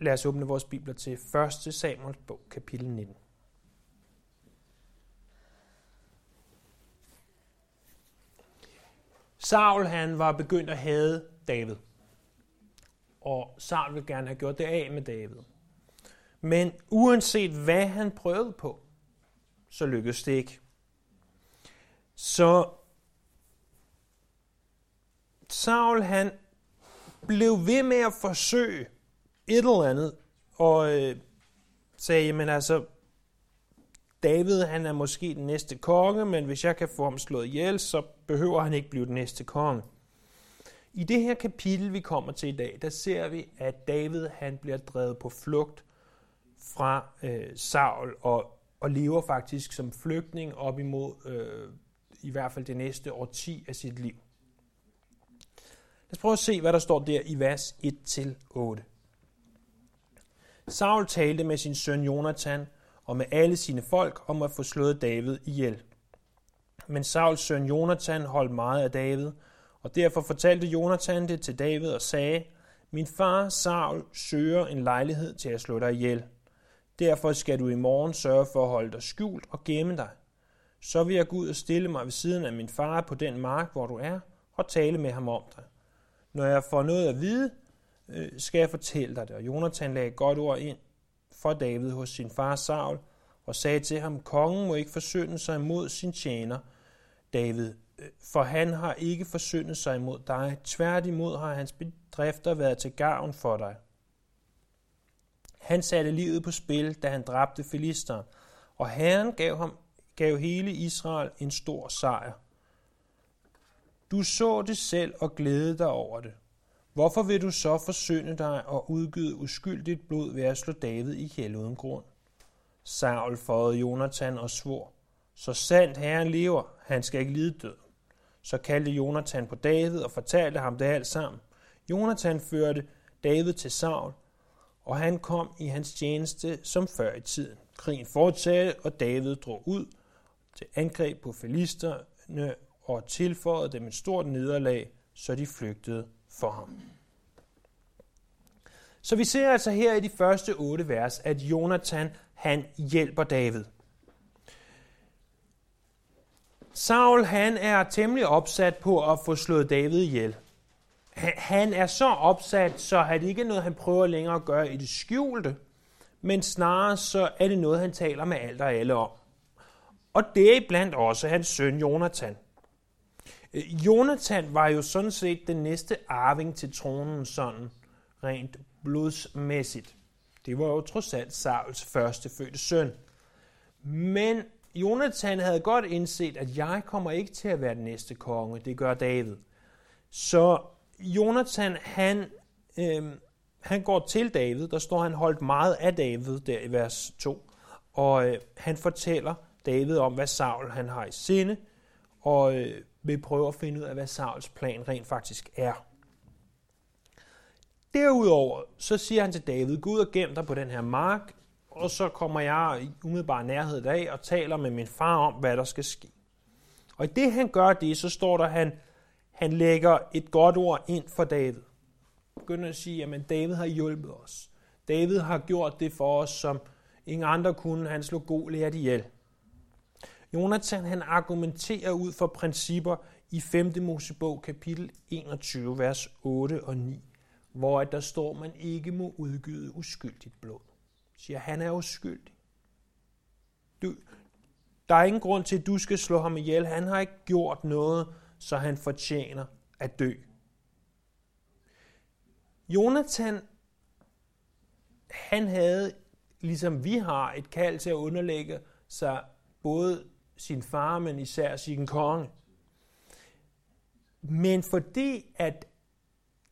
Lad os åbne vores bibler til 1. Samuels bog, kapitel 19. Saul, han var begyndt at hade David. Og Saul ville gerne have gjort det af med David. Men uanset hvad han prøvede på, så lykkedes det ikke. Så Saul, han blev ved med at forsøge et eller andet, og sagde, jamen altså, David, han er måske den næste konge, men hvis jeg kan få ham slået ihjel, så behøver han ikke blive den næste konge. I det her kapitel, vi kommer til i dag, der ser vi, at David, han bliver drevet på flugt fra Saul, og lever faktisk som flygtning op imod i hvert fald det næste årti af sit liv. Lad os prøve at se, hvad der står der i vers 1-8. Saul talte med sin søn Jonathan og med alle sine folk om at få slået David ihjel. Men Sauls søn Jonathan holdt meget af David, og derfor fortalte Jonathan det til David og sagde, min far Saul søger en lejlighed til at slå dig ihjel. Derfor skal du i morgen sørge for at holde dig skjult og gemme dig. Så vil jeg gå ud og stille mig ved siden af min far på den mark, hvor du er, og tale med ham om dig. Når jeg får noget at vide, skal jeg fortælle dig det. Og Jonathan lagde et godt ord ind for David hos sin far Saul, og sagde til ham, kongen må ikke forsynde sig imod sin tjener, David, for han har ikke forsyndet sig imod dig. Tværtimod har hans bedrifter været til gavn for dig. Han satte livet på spil, da han dræbte filisteren, og Herren gav hele Israel en stor sejr. Du så det selv og glædede dig over det. Hvorfor vil du så forsynde dig og udgyde uskyldigt blod ved at slå David ihjel uden grund? Saul føjede Jonathan og svor, så sandt Herren lever, han skal ikke lide død. Så kaldte Jonathan på David og fortalte ham det alt sammen. Jonathan førte David til Saul, og han kom i hans tjeneste som før i tiden. Krigen fortsatte, og David drog ud til angreb på filisterne og tilføjede dem et stort nederlag, så de flygtede for ham. Så vi ser altså her i de første 8 vers, at Jonathan, han hjælper David. Saul, han er temmelig opsat på at få slået David ihjel. Han er så opsat, så er det ikke noget, han prøver længere at gøre i det skjulte, men snarere så er det noget, han taler med alt og alle om. Og det er blandt også hans søn Jonathan. Jonathan var jo sådan set den næste arving til tronen, sådan rent blodsmæssigt. Det var jo trods alt Sauls førstefødte søn. Men Jonathan havde godt indset, at jeg kommer ikke til at være den næste konge, det gør David. Så Jonathan, han går til David, der står, han holdt meget af David der i vers 2, og han fortæller David om, hvad Saul han har i sinde, og vil prøve at finde ud af, hvad Sauls plan rent faktisk er. Derudover, så siger han til David, gå ud og gem dig på den her mark, og så kommer jeg i umiddelbar nærhed af og taler med min far om, hvad der skal ske. Og i det han gør det, så står der, han lægger et godt ord ind for David. Begynder at sige, jamen David har hjulpet os. David har gjort det for os, som ingen andre kunne. Han slog Goliat ihjel. Jonathan, han argumenterer ud fra principper i 5. Mosebog, kapitel 21, vers 8 og 9, hvor der står, man ikke må udgyde uskyldigt blod. Siger, han er uskyldig. Der er ingen grund til, at du skal slå ham ihjel. Han har ikke gjort noget, så han fortjener at dø. Jonathan, han havde, ligesom vi har, et kald til at underlægge sig både sin far, men især sin konge. Men fordi at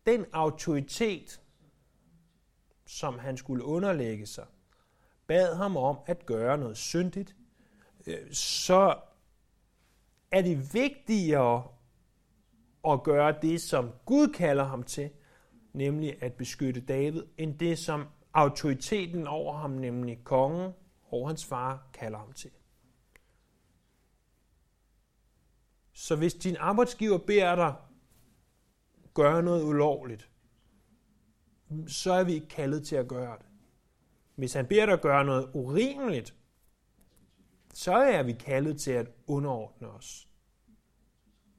den autoritet, som han skulle underlægge sig, bad ham om at gøre noget syndigt, så er det vigtigere at gøre det, som Gud kalder ham til, nemlig at beskytte David, end det, som autoriteten over ham, nemlig kongen og hans far, kalder ham til. Så hvis din arbejdsgiver beder dig gøre noget ulovligt, så er vi ikke kaldet til at gøre det. Hvis han beder dig at gøre noget urimeligt, så er vi kaldet til at underordne os.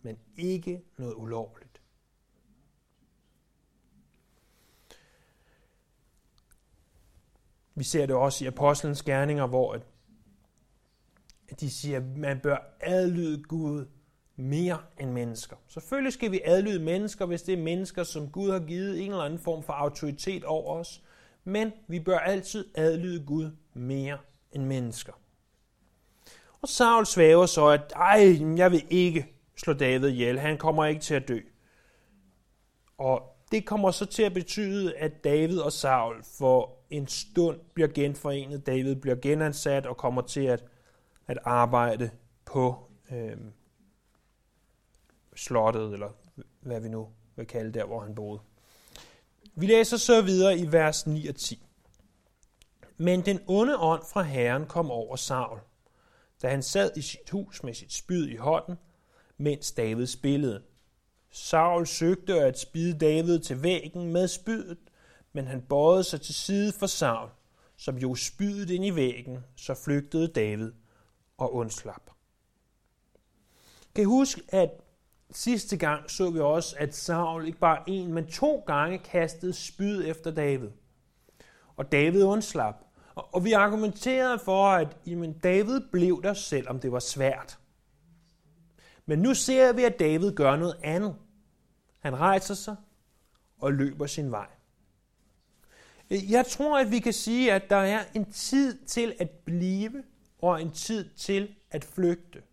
Men ikke noget ulovligt. Vi ser det også i Apostlenes Gerninger, hvor de siger, at man bør adlyde Gud mere end mennesker. Selvfølgelig skal vi adlyde mennesker, hvis det er mennesker, som Gud har givet en eller anden form for autoritet over os. Men vi bør altid adlyde Gud mere end mennesker. Og Saul svæver så, at jeg vil ikke slå David ihjel. Han kommer ikke til at dø. Og det kommer så til at betyde, at David og Saul for en stund bliver genforenet. David bliver genansat og kommer til at arbejde på slottet, eller hvad vi nu vil kalde der, hvor han boede. Vi læser så videre i vers 9 og 10. Men den onde ånd fra Herren kom over Saul, da han sad i sit hus med sit spyd i hånden, mens David spillede. Saul søgte at spide David til væggen med spydet, men han bøjede sig til side for Saul, som jo spydet ind i væggen, så flygtede David og undslap. Kan I huske, at sidste gang så vi også, at Saul ikke bare 1, men 2 gange kastede spyd efter David. Og David undslap. Og vi argumenterede for, at David blev der, selvom det var svært. Men nu ser vi, at David gør noget andet. Han rejser sig og løber sin vej. Jeg tror, at vi kan sige, at der er en tid til at blive og en tid til at flygte.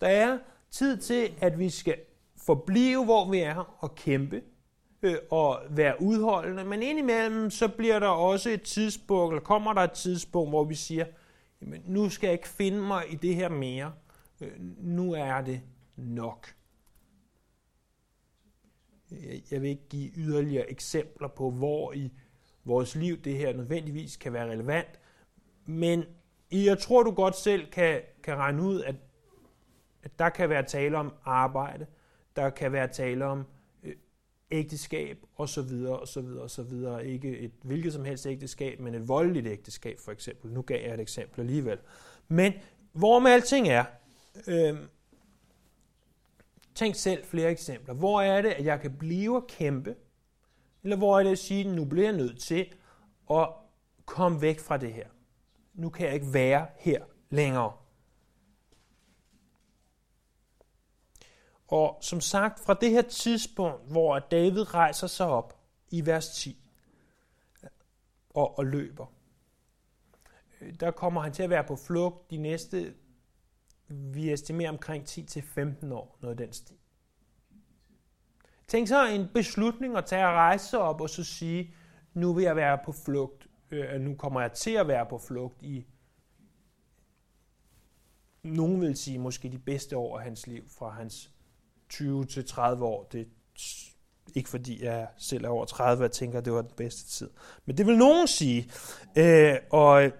Der er tid til, at vi skal forblive, hvor vi er, og kæmpe og være udholdende. Men indimellem, så bliver der også et tidspunkt, eller kommer der et tidspunkt, hvor vi siger, jamen, nu skal jeg ikke finde mig i det her mere. Nu er det nok. Jeg vil ikke give yderligere eksempler på, hvor i vores liv det her nødvendigvis kan være relevant. Men jeg tror, du godt selv kan regne ud, at der kan være tale om arbejde, der kan være tale om ægteskab osv. Ikke et hvilket som helst ægteskab, men et voldeligt ægteskab for eksempel. Nu gav jeg et eksempel alligevel. Men hvorom alting er, tænk selv flere eksempler. Hvor er det, at jeg kan blive og kæmpe? Eller hvor er det at sige, at nu bliver jeg nødt til at komme væk fra det her. Nu kan jeg ikke være her længere. Og som sagt, fra det her tidspunkt, hvor David rejser sig op i vers 10 og løber, der kommer han til at være på flugt de næste, vi estimerer omkring 10-15 år, noget i den stil. Tænk så en beslutning at tage at rejse sig op og så sige, nu vil jeg være på flugt, nu kommer jeg til at være på flugt i, nogen vil sige, måske de bedste år af hans liv, fra hans 20 til 30 år. Det er ikke fordi, jeg selv er over 30, og tænker, at det var den bedste tid. Men det vil nogen sige. Og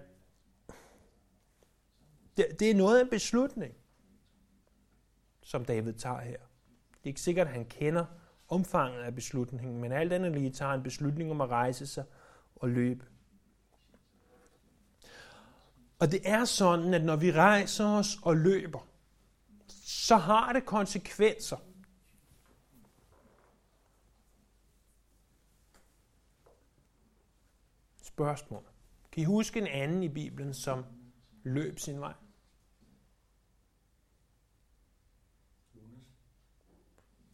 det er noget af en beslutning, som David tager her. Det er ikke sikkert, at han kender omfanget af beslutningen, men alt andet lige tager en beslutning om at rejse sig og løbe. Og det er sådan, at når vi rejser os og løber, så har det konsekvenser. Spørgsmål. Kan I huske en anden i Bibelen, som løb sin vej?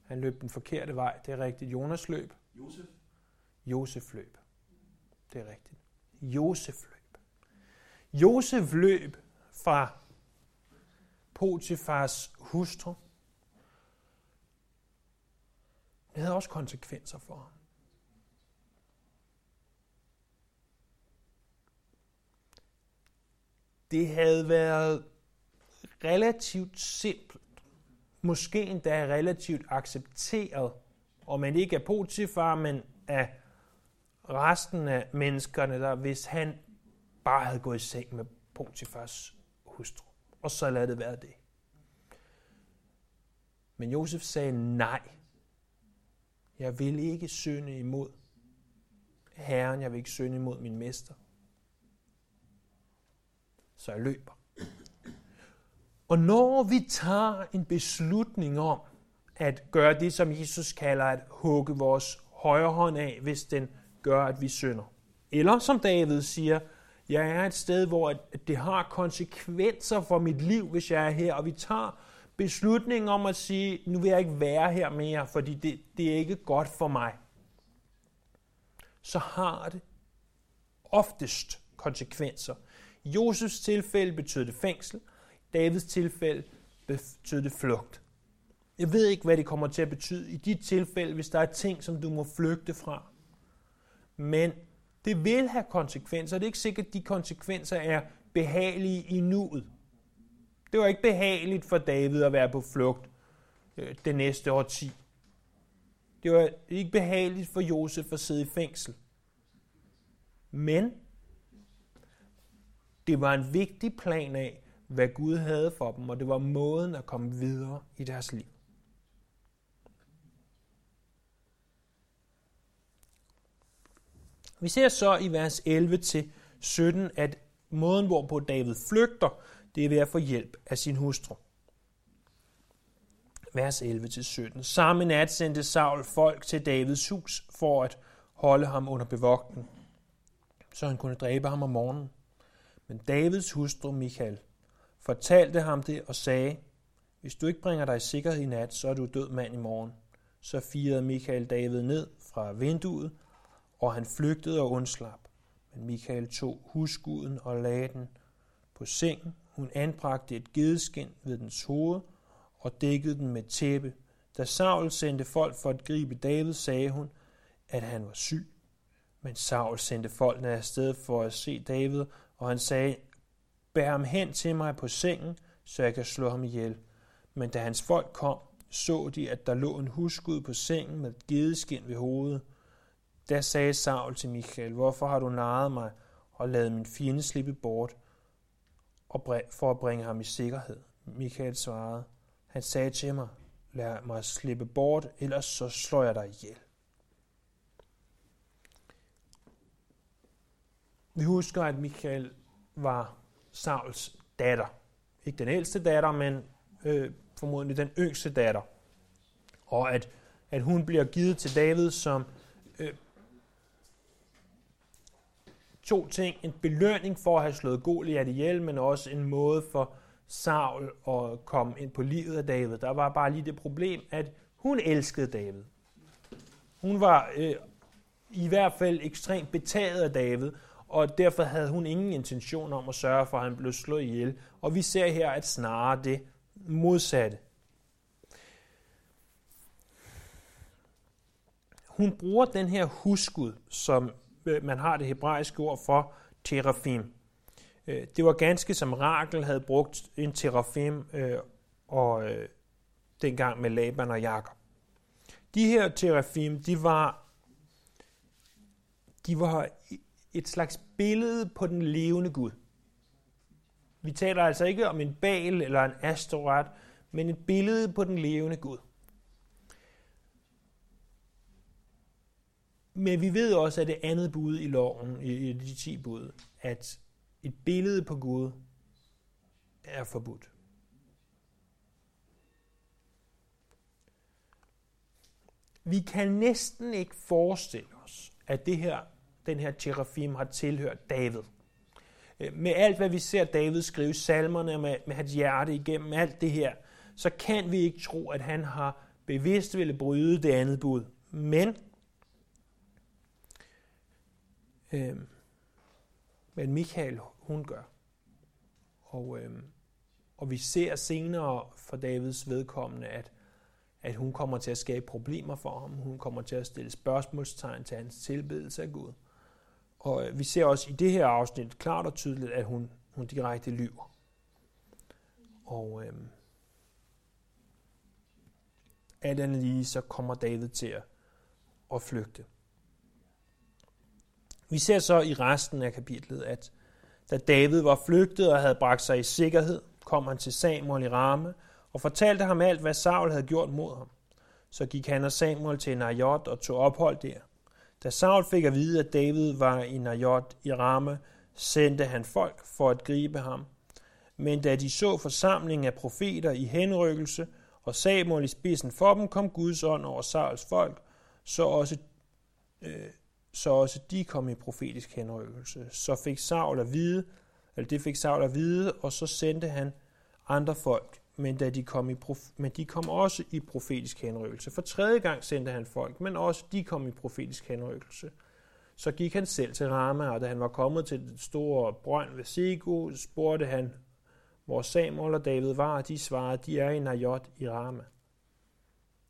Han løb den forkerte vej, det er rigtigt. Jonas løb. Josef løb. Det er rigtigt. Josef løb fra Potifars hustru. Det havde også konsekvenser for ham. Det havde været relativt simpelt, måske endda relativt accepteret, og man ikke af Potifar, men af resten af menneskerne, der hvis han bare havde gået i seng med Potifars hustru, og så lad det være det. Men Josef sagde nej. Jeg vil ikke synde imod Herren, jeg vil ikke synde imod min mester. Så jeg løber. Og når vi tager en beslutning om at gøre det, som Jesus kalder at hugge vores højre hånd af, hvis den gør, at vi synder. Eller som David siger, jeg er et sted, hvor det har konsekvenser for mit liv, hvis jeg er her. Og vi tager beslutningen om at sige, nu vil jeg ikke være her mere, fordi det er ikke godt for mig. Så har det oftest konsekvenser. I Josefs tilfælde betød det fængsel. I Davids tilfælde betød det flugt. Jeg ved ikke, hvad det kommer til at betyde i dit tilfælde, hvis der er ting, som du må flygte fra. Men det vil have konsekvenser. Det er ikke sikkert, at de konsekvenser er behagelige i nuet. Det var ikke behageligt for David at være på flugt det næste årti. Det var ikke behageligt for Josef at sidde i fængsel. Men det var en vigtig plan af, hvad Gud havde for dem, og det var måden at komme videre i deres liv. Vi ser så i vers 11-17, at måden, hvorpå David flygter, det er ved at få hjælp af sin hustru. Vers 11-17. Samme nat sendte Saul folk til Davids hus for at holde ham under bevogtning, så han kunne dræbe ham om morgenen. Men Davids hustru, Michael, fortalte ham det og sagde, hvis du ikke bringer dig i sikkerhed i nat, så er du død mand i morgen. Så firede Michael David ned fra vinduet, og han flygtede og undslap. Men Michael tog husguden og lagde den på sengen. Hun anbragte et gedeskind ved dens hoved og dækkede den med tæppe. Da Saul sendte folk for at gribe David, sagde hun, at han var syg. Men Saul sendte folkene afsted for at se David, og han sagde, bær ham hen til mig på sengen, så jeg kan slå ham ihjel. Men da hans folk kom, så de, at der lå en husgud på sengen med et gedeskind ved hovedet. Da sagde Saul til Michael, hvorfor har du narret mig og ladet min fjende slippe bort for at bringe ham i sikkerhed? Michael svarede, han sagde til mig, lad mig slippe bort, ellers så slår jeg dig ihjel. Vi husker, at Michael var Sauls datter. Ikke den ældste datter, men formodentlig den yngste datter. Og at hun bliver givet til David som to ting. En belønning for at have slået Goliat ihjel, men også en måde for Saul at komme ind på livet af David. Der var bare lige det problem, at hun elskede David. Hun var i hvert fald ekstremt betaget af David, og derfor havde hun ingen intention om at sørge for, at han blev slået ihjel. Og vi ser her, at snarere det modsatte. Hun bruger den her husgud, som man har det hebraiske ord for, terafim. Det var ganske som Rakel havde brugt en terafim, og dengang med Laban og Jakob. De her terafim, de var et slags billede på den levende Gud. Vi taler altså ikke om en Baal eller en Astoret, men et billede på den levende Gud. Men vi ved også, at det andet bud i loven, i de 10 bud, at et billede på Gud er forbudt. Vi kan næsten ikke forestille os, at den her terafim har tilhørt David. Med alt, hvad vi ser David skrive salmerne med hans hjerte igennem alt det her, så kan vi ikke tro, at han har bevidst ville bryde det andet bud. Men Michael, hun gør. Og vi ser senere for Davids vedkommende, at hun kommer til at skabe problemer for ham. Hun kommer til at stille spørgsmålstegn til hans tilbedelse af Gud. Og vi ser også i det her afsnit klart og tydeligt, at hun direkte lyver. Og alt andet lige, så kommer David til at flygte. Vi ser så i resten af kapitlet, at da David var flygtet og havde bragt sig i sikkerhed, kom han til Samuel i Rama og fortalte ham alt, hvad Saul havde gjort mod ham. Så gik han og Samuel til Najot og tog ophold der. Da Saul fik at vide, at David var i Najot i Rama, sendte han folk for at gribe ham. Men da de så forsamlingen af profeter i henrykkelse, og Samuel i spidsen for dem, kom Guds ånd over Sauls folk, så også de kom i profetisk henrykkelse. Det fik Saul at vide, og så sendte han andre folk, men de kom også i profetisk henrykkelse. For tredje gang sendte han folk, men også de kom i profetisk henrykkelse. Så gik han selv til Rama, og da han var kommet til den store brønd ved Sego, spurgte han, hvor Samuel og David var, og de svarede, de er i Najot i Rama.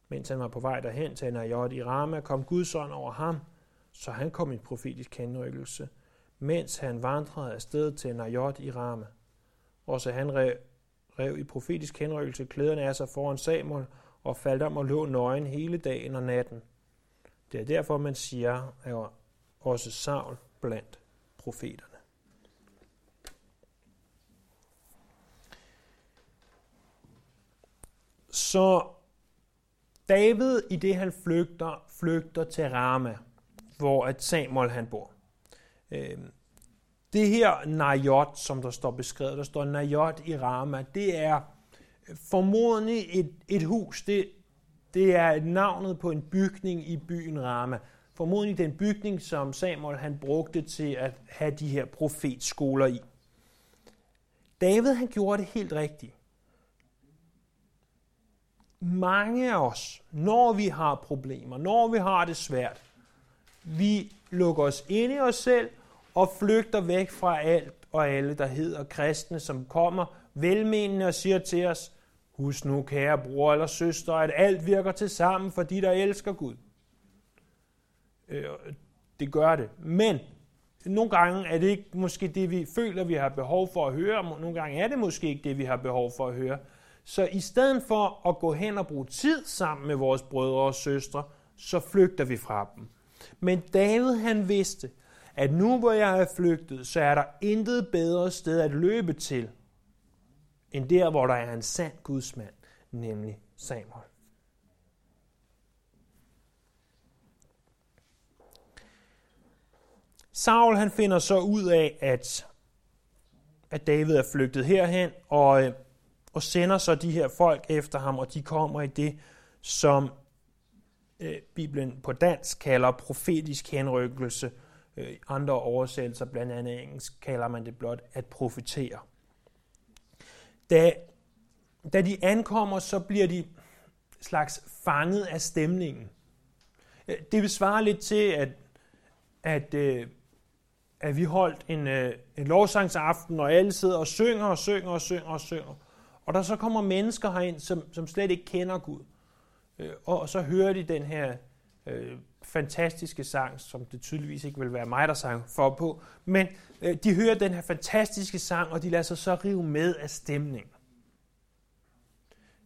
Mens han var på vej derhen til Najot i Rama, kom Guds ånd over ham, så han kom i profetisk henrykkelse, mens han vandrede afsted til Najot i Rama. Og så han rev i profetisk henrykkelse klæderne af sig foran Samuel, og faldt om og lå nøgen hele dagen og natten. Det er derfor, man siger, at også Saul blandt profeterne. Så David, i det han flygter til Rama, hvor at Samuel han bor. Det her Najot, som der står beskrevet, der står Najot i Rama, det er formodentlig et hus. Det er navnet på en bygning i byen Rama. Formodentlig den bygning, som Samuel han brugte til at have de her profetskoler i. David han gjorde det helt rigtigt. Mange af os, når vi har problemer, når vi har det svært, vi lukker os ind i os selv og flygter væk fra alt og alle, der hedder kristne, som kommer velmenende og siger til os, husk nu, kære bror eller søster, at alt virker til sammen for de, der elsker Gud. Det gør det. Men nogle gange er det ikke måske det, vi føler, vi har behov for at høre. Nogle gange er det måske ikke det, vi har behov for at høre. Så i stedet for at gå hen og bruge tid sammen med vores brødre og søstre, så flygter vi fra dem. Men David han vidste, at nu hvor jeg er flygtet, så er der intet bedre sted at løbe til, end der, hvor der er en sand gudsmand, nemlig Samuel. Saul han finder så ud af, at David er flygtet herhen, og sender så de her folk efter ham, og de kommer i det, som Bibelen på dansk kalder profetisk henrykkelse. I andre oversættelser, blandt andet engelsk, kalder man det blot at profetere. Da de ankommer, så bliver de slags fanget af stemningen. Det vil svare lidt til, at vi holdt en lovsangsaften, og alle sidder og synger. Og der så kommer mennesker herind, som slet ikke kender Gud. Og så hører de den her fantastiske sang, som det tydeligvis ikke vil være mig, der sang for på. Men de hører den her fantastiske sang, og de lader sig så rive med af stemningen.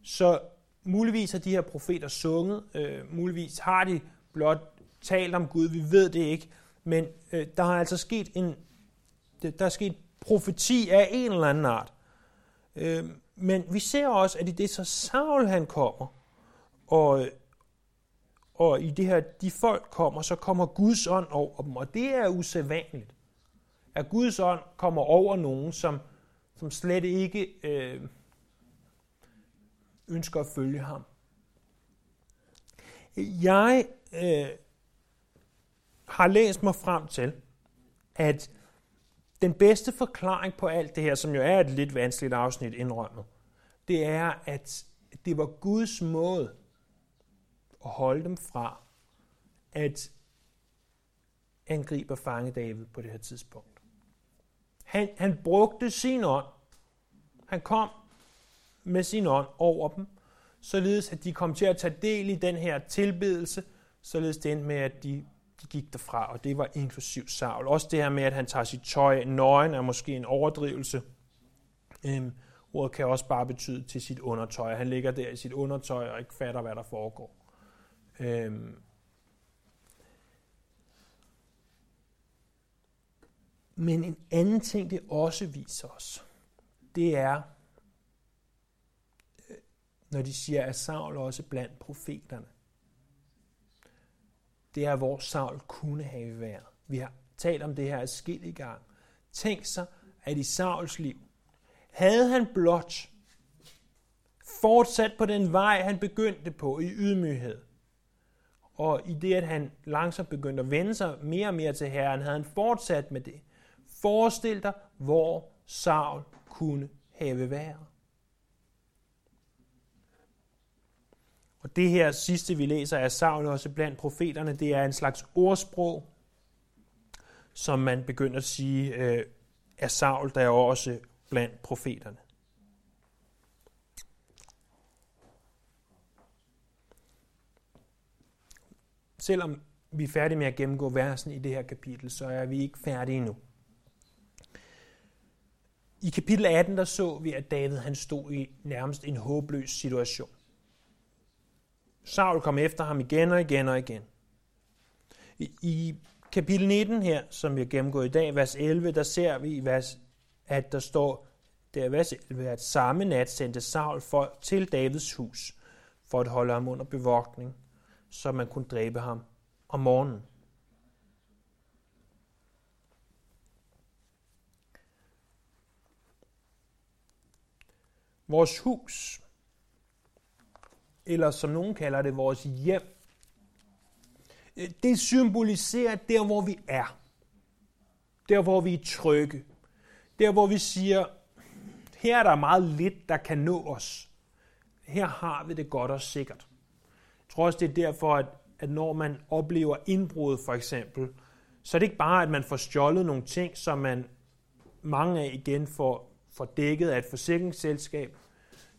Så muligvis har de her profeter sunget, muligvis har de blot talt om Gud, vi ved det ikke. Men der er sket profeti af en eller anden art. Men vi ser også, at i det så Saul han kommer, og i det her, de folk kommer, så kommer Guds ånd over dem. Og det er usædvanligt, at Guds ånd kommer over nogen, som slet ikke ønsker at følge ham. Jeg har læst mig frem til, at den bedste forklaring på alt det her, som jo er et lidt vanskeligt afsnit indrømmet, det er, at det var Guds måde at holde dem fra at angribe og fange David på det her tidspunkt. Han brugte sin ånd. Han kom med sin ånd over dem, således at de kom til at tage del i den her tilbedelse, således det endte med, at de gik derfra, og det var inklusiv Saul. Også det her med, at han tager sit tøj nøgen, er måske en overdrivelse. Ordet kan også bare betyde til sit undertøj. Han ligger der i sit undertøj og ikke fatter, hvad der foregår. Men en anden ting, det også viser os, det er, når de siger, at Saul også blandt profeterne. det er, hvor Saul kunne have været. Vi har talt om det her adskillige gange. Tænk sig, at i Sauls liv, havde han blot fortsat på den vej, han begyndte på i ydmyghed, og i det, at han langsomt begyndte at vende sig mere og mere til Herren, havde han fortsat med det. Forestil dig, hvor Saul kunne have været. Og det her sidste, vi læser af Saul også blandt profeterne, det er en slags ordsprog, som man begynder at sige af Saul, der er også blandt profeterne. Selvom vi er færdige med at gennemgå versen i det her kapitel, så er vi ikke færdige endnu. I kapitel 18, der så vi, at David han stod i nærmest en håbløs situation. Saul kom efter ham igen og igen og igen. I kapitel 19 her, som vi har gennemgået i dag, vers 11, der ser vi, at der står, der vers 11, at samme nat sendte Saul folk til Davids hus, for at holde ham under bevogtning, så man kunne dræbe ham om morgenen. Vores hus, eller som nogen kalder det, vores hjem, det symboliserer der, hvor vi er. Der, hvor vi er trygge. Der, hvor vi siger, her er der meget lidt, der kan nå os. Her har vi det godt og sikkert. Jeg tror også, det er derfor, at når man oplever indbrud for eksempel, så er det ikke bare, at man får stjålet nogle ting, som man mange af igen får dækket af et forsikringsselskab.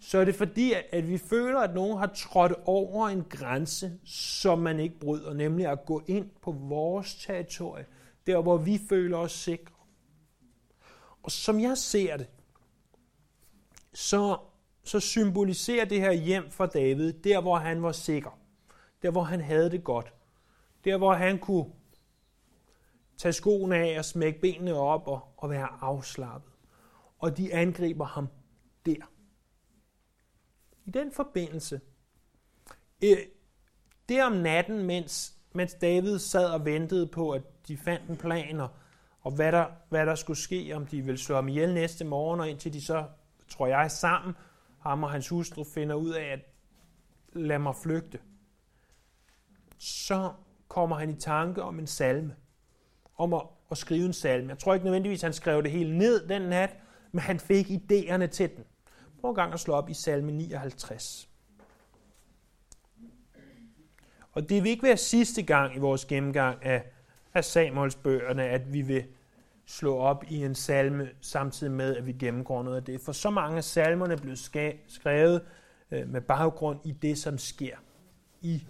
Så er det fordi, at vi føler, at nogen har trådt over en grænse, som man ikke bryder, nemlig at gå ind på vores territorie, der hvor vi føler os sikre. Og som jeg ser det, så symboliserer det her hjem for David, der hvor han var sikker. Der, hvor han havde det godt. Der, hvor han kunne tage skoene af og smække benene op og være afslappet. Og de angriber ham der. I den forbindelse, der om natten, mens David sad og ventede på, at de fandt en plan, og hvad der skulle ske, om de ville slå ham ihjel næste morgen, og indtil de så, tror jeg, sammen, ham og hans hustru, finder ud af, at lad mig flygte. Så kommer han i tanke om en salme, om at skrive en salme. Jeg tror ikke nødvendigvis, han skrev det hele ned den nat, men han fik idéerne til den. Prøv en gang at slå op i salme 59. Og det vil ikke være sidste gang i vores gennemgang af Samuels bøgerne, at vi vil slå op i en salme, samtidig med, at vi gennemgår noget af det. For så mange af salmerne blev skrevet med baggrund i det, som sker i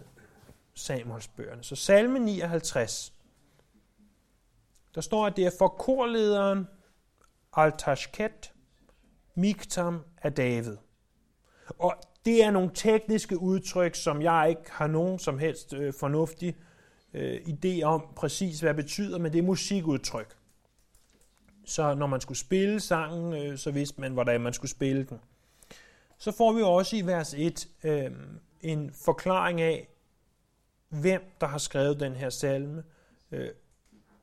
Samuels bøgerne. Så salme 59, der står, at det er for korlederen Al-Tashket, Miktam af David. Og det er nogle tekniske udtryk, som jeg ikke har nogen som helst fornuftig idé om præcis, hvad det betyder, men det er musikudtryk. Så når man skulle spille sangen, så vidste man, hvordan man skulle spille den. Så får vi også i vers 1 en forklaring af, hvem der har skrevet den her salme,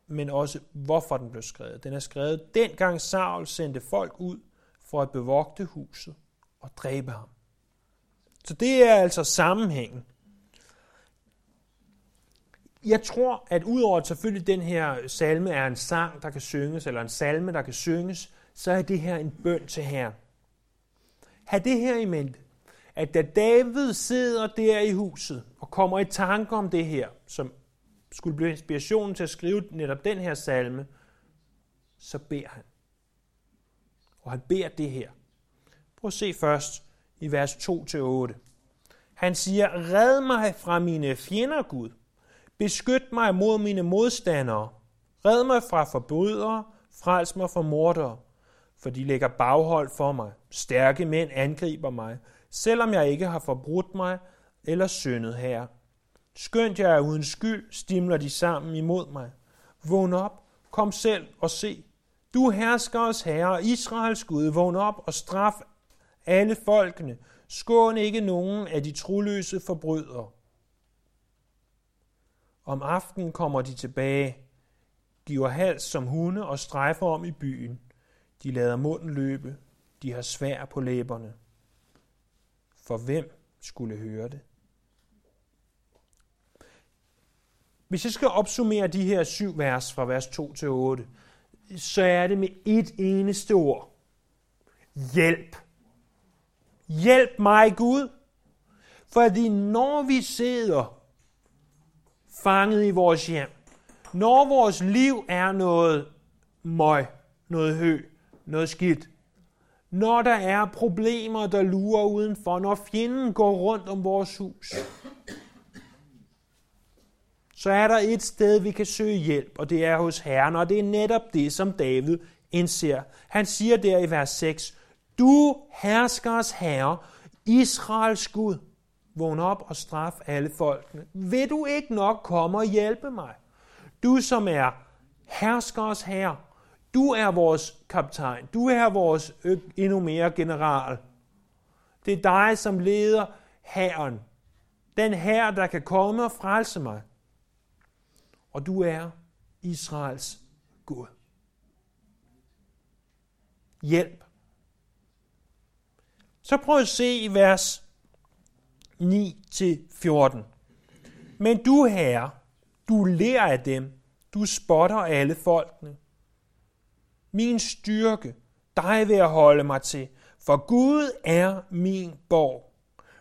men også hvorfor den blev skrevet. Den er skrevet, dengang Saul sendte folk ud for at bevogte huset og dræbe ham. Så det er altså sammenhængen. Jeg tror, at udover at selvfølgelig den her salme er en sang, der kan synges, eller en salme, der kan synges, så er det her en bøn til Herren. Hav det her i mente, at da David sidder der i huset og kommer i tanke om det her, som skulle blive inspirationen til at skrive netop den her salme, så beder han. Og han beder det her. Prøv at se først i vers 2-8. Han siger, red mig fra mine fjender, Gud. Beskyt mig mod mine modstandere. Red mig fra forbrydere. Frels mig fra mordere. For de lægger baghold for mig. Stærke mænd angriber mig. Selvom jeg ikke har forbrudt mig eller syndet, Herre. Skønt jeg er uden skyld, stimler de sammen imod mig. Vågn op, kom selv og se. Du hersker os, Herre, Israels Gud, vågn op og straf alle folkene. Skån ikke nogen af de troløse forbrydere. Om aftenen kommer de tilbage. De var hals som hunde og strejfer om i byen. De lader munden løbe. De har svær på læberne. For hvem skulle høre det? Hvis jeg skal opsummere de her 7 vers fra vers 2-8, så er det med et eneste ord. Hjælp. Hjælp mig, Gud. Fordi når vi sidder fanget i vores hjem, når vores liv er noget møg, noget hø, noget skidt, når der er problemer, der lurer udenfor, når fjenden går rundt om vores hus, så er der et sted, vi kan søge hjælp, og det er hos Herren, og det er netop det, som David indser. Han siger der i vers 6, du herskers herre, Israels Gud, vågn op og straf alle folkene. Vil du ikke nok komme og hjælpe mig? Du som er herskers herre, du er vores kaptajn, du er vores endnu mere general. Det er dig, som leder hæren. Den hær, der kan komme og frelse mig. Og du er Israels Gud. Hjælp. Så prøv at se i vers 9-14. Men du, Herre, du ler af dem, du spotter alle folkene. Min styrke, dig vil jeg holde mig til, for Gud er min borg.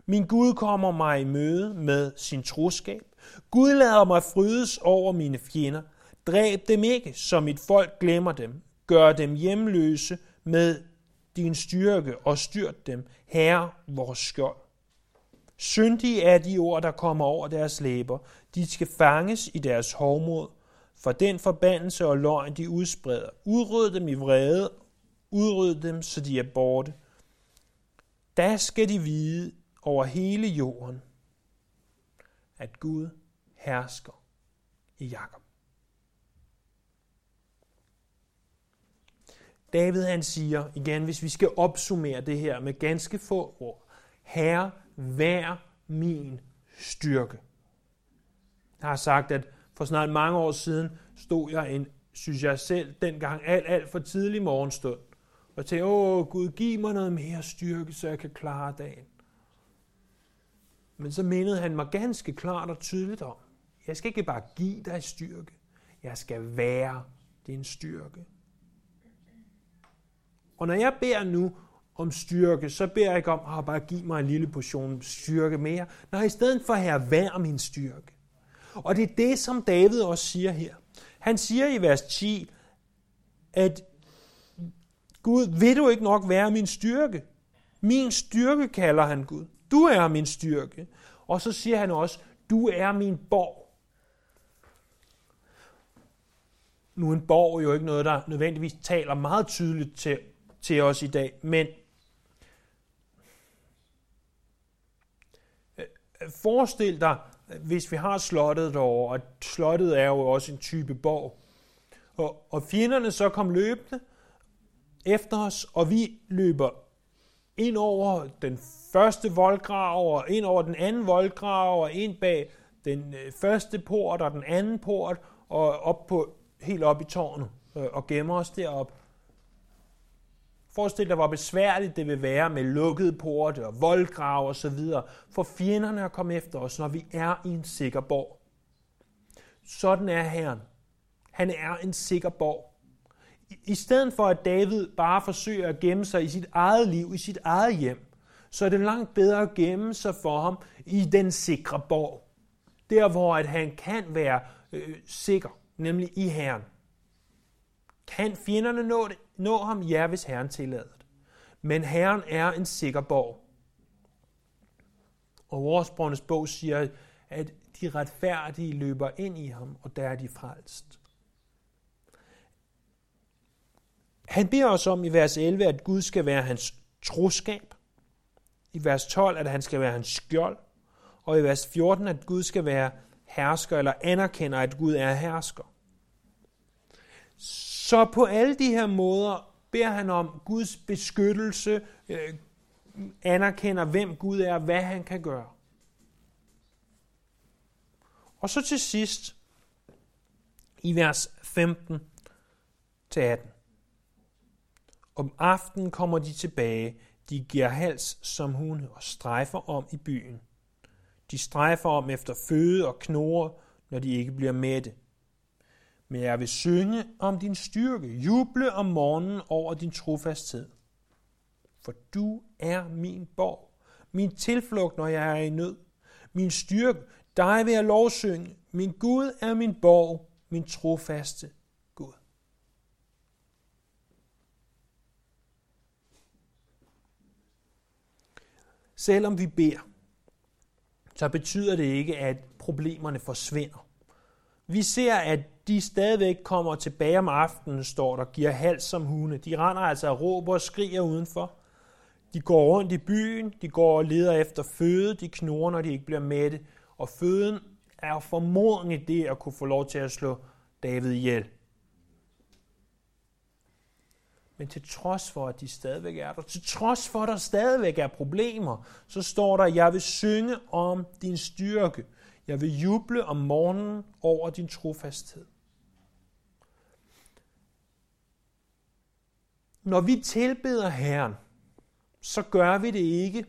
Min Gud kommer mig i møde med sin troskab. Gud lader mig frydes over mine fjender. Dræb dem ikke, så mit folk glemmer dem. Gør dem hjemløse med din styrke og styrt dem. Herre, vores skjold. Syndige er de ord, der kommer over deres læber. De skal fanges i deres hovmod. For den forbandelse og løgn, de udspreder. Udryd dem i vrede. Udryd dem, så de er borte. Da skal de vide over hele jorden, at Gud hersker i Jakob. David han siger igen, hvis vi skal opsummere det her med ganske få ord. Herre, vær min styrke. Jeg har sagt, at for snart mange år siden stod jeg en, synes jeg selv, dengang alt for tidlig morgenstund. Og tænkte, åh Gud, giv mig noget mere styrke, så jeg kan klare dagen. Men så mindede han mig ganske klart og tydeligt om, jeg skal ikke bare give dig styrke, jeg skal være din styrke. Og når jeg beder nu om styrke, så beder jeg ikke om, bare give mig en lille portion styrke mere. Nej, i stedet for herre, vær min styrke. Og det er det, som David også siger her. Han siger i vers 10, at Gud, vil du ikke nok være min styrke? Min styrke kalder han Gud. Du er min styrke. Og så siger han også, du er min borg. Nu er en borg jo ikke noget, der nødvendigvis taler meget tydeligt til os i dag, men forestil dig, hvis vi har slottet derovre, og slottet er jo også en type borg, og fjenderne så kom løbende efter os, og vi løber ind over den første voldgrav, og ind over den anden voldgrav, og ind bag den første port og den anden port, og helt op i tårnet, og gemmer os derop. Forestil dig, hvor besværligt det vil være med lukkede porte og voldgrav og så videre, for fjenderne at komme efter os, når vi er i en sikker borg. Sådan er Herren. Han er en sikker borg. I stedet for, at David bare forsøger at gemme sig i sit eget liv, i sit eget hjem, så er det langt bedre at gemme sig for ham i den sikre borg. Der, hvor at han kan være sikker, nemlig i Herren. Kan fjenderne nå ham? Ja, hvis Herren tillader det. Men Herren er en sikker borg. Og Ordsprogenes bog siger, at de retfærdige løber ind i ham, og der er de frelst. Han beder os om i vers 11, at Gud skal være hans troskab. I vers 12, at han skal være hans skjold. Og i vers 14, at Gud skal være hersker, eller anerkender, at Gud er hersker. Så på alle de her måder beder han om Guds beskyttelse, anerkender, hvem Gud er, hvad han kan gøre. Og så til sidst, i vers 15-18. Om aftenen kommer de tilbage, de giver hals som hunde og strejfer om i byen. De strejfer om efter føde og knurrer, når de ikke bliver mætte. Men jeg vil synge om din styrke, juble om morgenen over din trofasthed. For du er min borg, min tilflugt, når jeg er i nød. Min styrke, dig vil jeg lovsynge. Min Gud er min borg, min trofaste Gud. Selvom vi beder, så betyder det ikke, at problemerne forsvinder. Vi ser, at de stadigvæk kommer tilbage om aftenen, står der, giver hals som hunde. De render altså og råber og skriger udenfor. De går rundt i byen, de går og leder efter føde, de knurrer, når de ikke bliver mætte. Og føden er formodentlig det at kunne få lov til at slå David ihjel. Men til trods for, at de stadigvæk er der, til trods for, at der stadigvæk er problemer, så står der, jeg vil synge om din styrke. Jeg vil juble om morgenen over din trofasthed. Når vi tilbeder Herren, så gør vi det ikke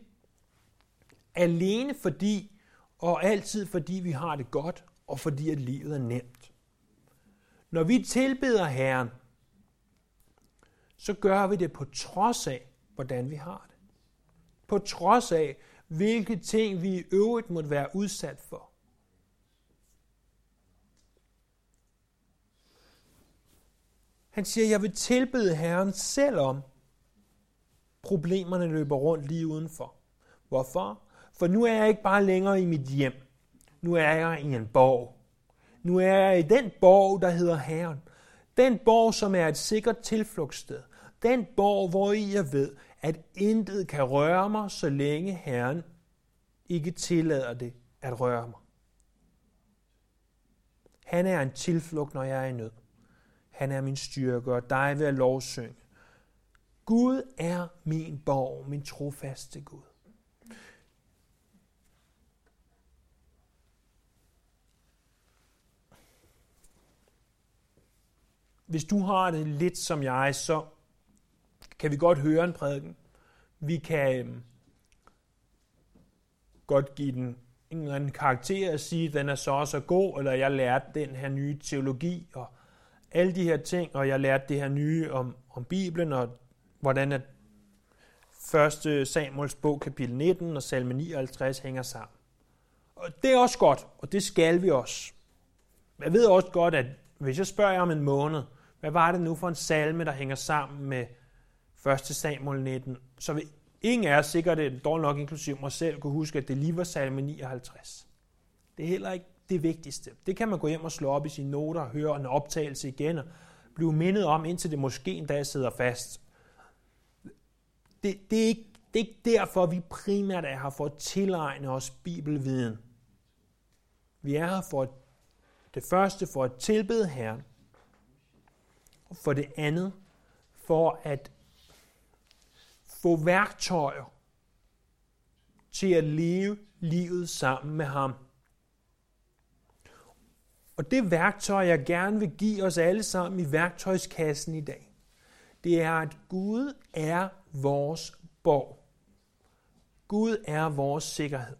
alene fordi og altid fordi vi har det godt og fordi at livet er nemt. Når vi tilbeder Herren, så gør vi det på trods af, hvordan vi har det. På trods af, hvilke ting vi i øvrigt måtte være udsat for. Han siger, jeg vil tilbede Herren, selvom problemerne løber rundt lige udenfor. Hvorfor? For nu er jeg ikke bare længere i mit hjem. Nu er jeg i en borg. Nu er jeg i den borg, der hedder Herren. Den borg, som er et sikkert tilflugtssted. Den borg, hvor jeg ved, at intet kan røre mig, så længe Herren ikke tillader det at røre mig. Han er en tilflugt, når jeg er i nød. Han er min styrke, og dig vil jeg lovsynge. Gud er min borg, min trofaste Gud. Hvis du har det lidt som jeg, så kan vi godt høre en prædiken. Vi kan godt give den en eller anden karakter og sige, at den er så og så god, eller jeg lærte den her nye teologi, og alle de her ting, og jeg lærte det her nye om Bibelen, og hvordan at 1. Samuels bog, kapitel 19 og salme 59 hænger sammen. Og det er også godt, og det skal vi også. Jeg ved også godt, at hvis jeg spørger jer om en måned, hvad var det nu for en salme, der hænger sammen med 1. Samuel 19, så vil ingen af os sikkert, dog nok inklusiv mig selv, kunne huske, at det lige var salme 59. Det er heller ikke det vigtigste. Det kan man gå hjem og slå op i sine noter og høre en optagelse igen og blive mindet om, indtil det måske en dag sidder fast. Det er ikke derfor, vi primært er her for at tilegne os bibelviden. Vi er her for det første for at tilbede Herren, og for det andet for at få værktøjer til at leve livet sammen med ham. Og det værktøj, jeg gerne vil give os alle sammen i værktøjskassen i dag, det er, at Gud er vores borg. Gud er vores sikkerhed.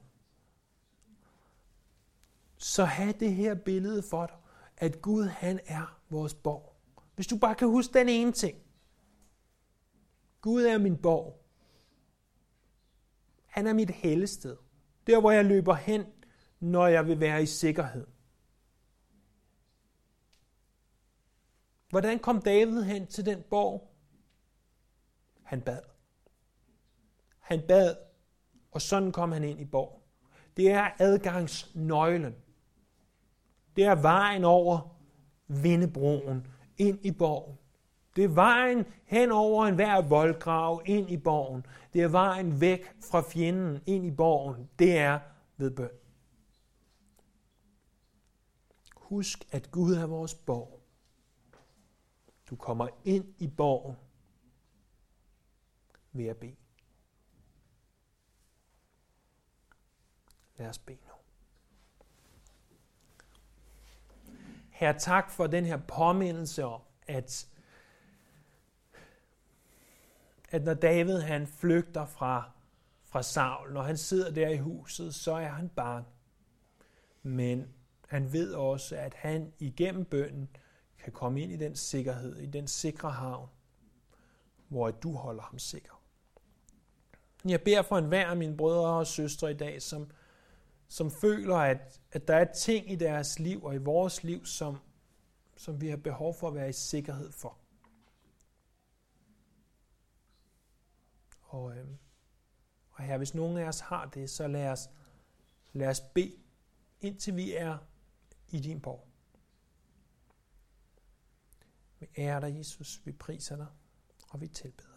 Så have det her billede for dig, at Gud, han er vores borg. Hvis du bare kan huske den ene ting. Gud er min borg. Han er mit helligsted. Der, hvor jeg løber hen, når jeg vil være i sikkerhed. Hvordan kom David hen til den borg? Han bad. Han bad, og sådan kom han ind i borgen. Det er adgangsnøglen. Det er vejen over vindebroen ind i borgen. Det er vejen hen over enhver voldgrav ind i borgen. Det er vejen væk fra fjenden ind i borgen. Det er ved bøn. Husk, at Gud er vores borg. Du kommer ind i borgen ved at bede. Lad os bede nu. Herre, tak for den her påmindelse om, at når David han flygter fra Saul, når han sidder der i huset, så er han bange. Men han ved også, at han igennem bønnen kan komme ind i den sikkerhed, i den sikre havn, hvor du holder ham sikker. Jeg beder for enhver af mine brødre og søstre i dag, som føler, at der er ting i deres liv og i vores liv, som vi har behov for at være i sikkerhed for. Og her, hvis nogen af os har det, så lad os bede, indtil vi er i din borg. Vi ærer dig, Jesus, vi priser dig, og vi tilbeder.